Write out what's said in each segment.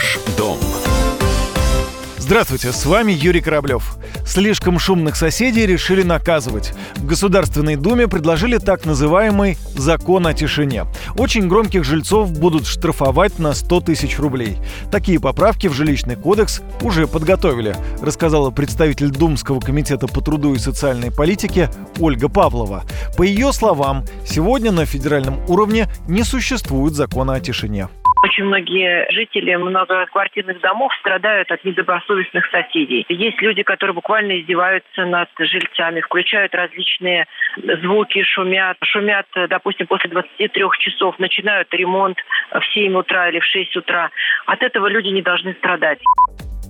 Ваш дом. Здравствуйте, с вами Юрий Кораблев. Слишком шумных соседей решили наказывать. В Государственной Думе предложили так называемый «закон о тишине». Очень громких жильцов будут штрафовать на 100 тысяч рублей. Такие поправки в жилищный кодекс уже подготовили, рассказала представитель Думского комитета по труду и социальной политике Ольга Павлова. По ее словам, сегодня на федеральном уровне не существует закона о тишине. Очень многие жители многоквартирных домов страдают от недобросовестных соседей. Есть люди, которые буквально издеваются над жильцами, включают различные звуки, шумят, допустим, после 23 часов, начинают ремонт в 7 утра или в 6 утра. От этого люди не должны страдать.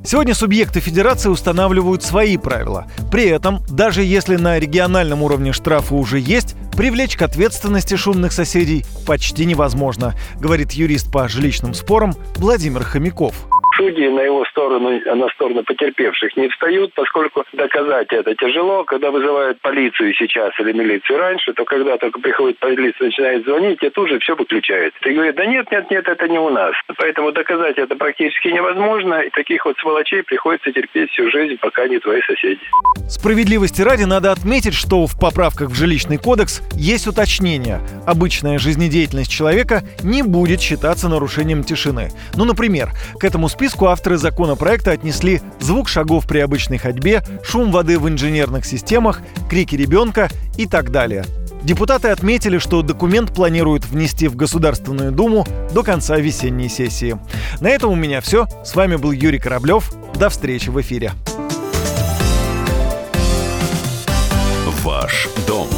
Сегодня субъекты федерации устанавливают свои правила. При этом, даже если на региональном уровне штрафы уже есть, привлечь к ответственности шумных соседей почти невозможно, говорит юрист по жилищным спорам Владимир Хомяков. Судьи на его сторону, на сторону потерпевших не встают, поскольку доказать это тяжело. Когда вызывают полицию сейчас или милицию раньше, то когда только приходит полиция, начинает звонить, и тут же все выключают. И говорят, да нет, это не у нас. Поэтому доказать это практически невозможно. И таких вот сволочей приходится терпеть всю жизнь, пока не твои соседи. Справедливости ради надо отметить, что в поправках в жилищный кодекс есть уточнение. Обычная жизнедеятельность человека не будет считаться нарушением тишины. Ну, например, к этому списку авторы законопроекта отнесли звук шагов при обычной ходьбе, шум воды в инженерных системах, крики ребенка и так далее. Депутаты отметили, что документ планируют внести в Государственную Думу до конца весенней сессии. На этом у меня все. С вами был Юрий Кораблев. До встречи в эфире. Ваш дом.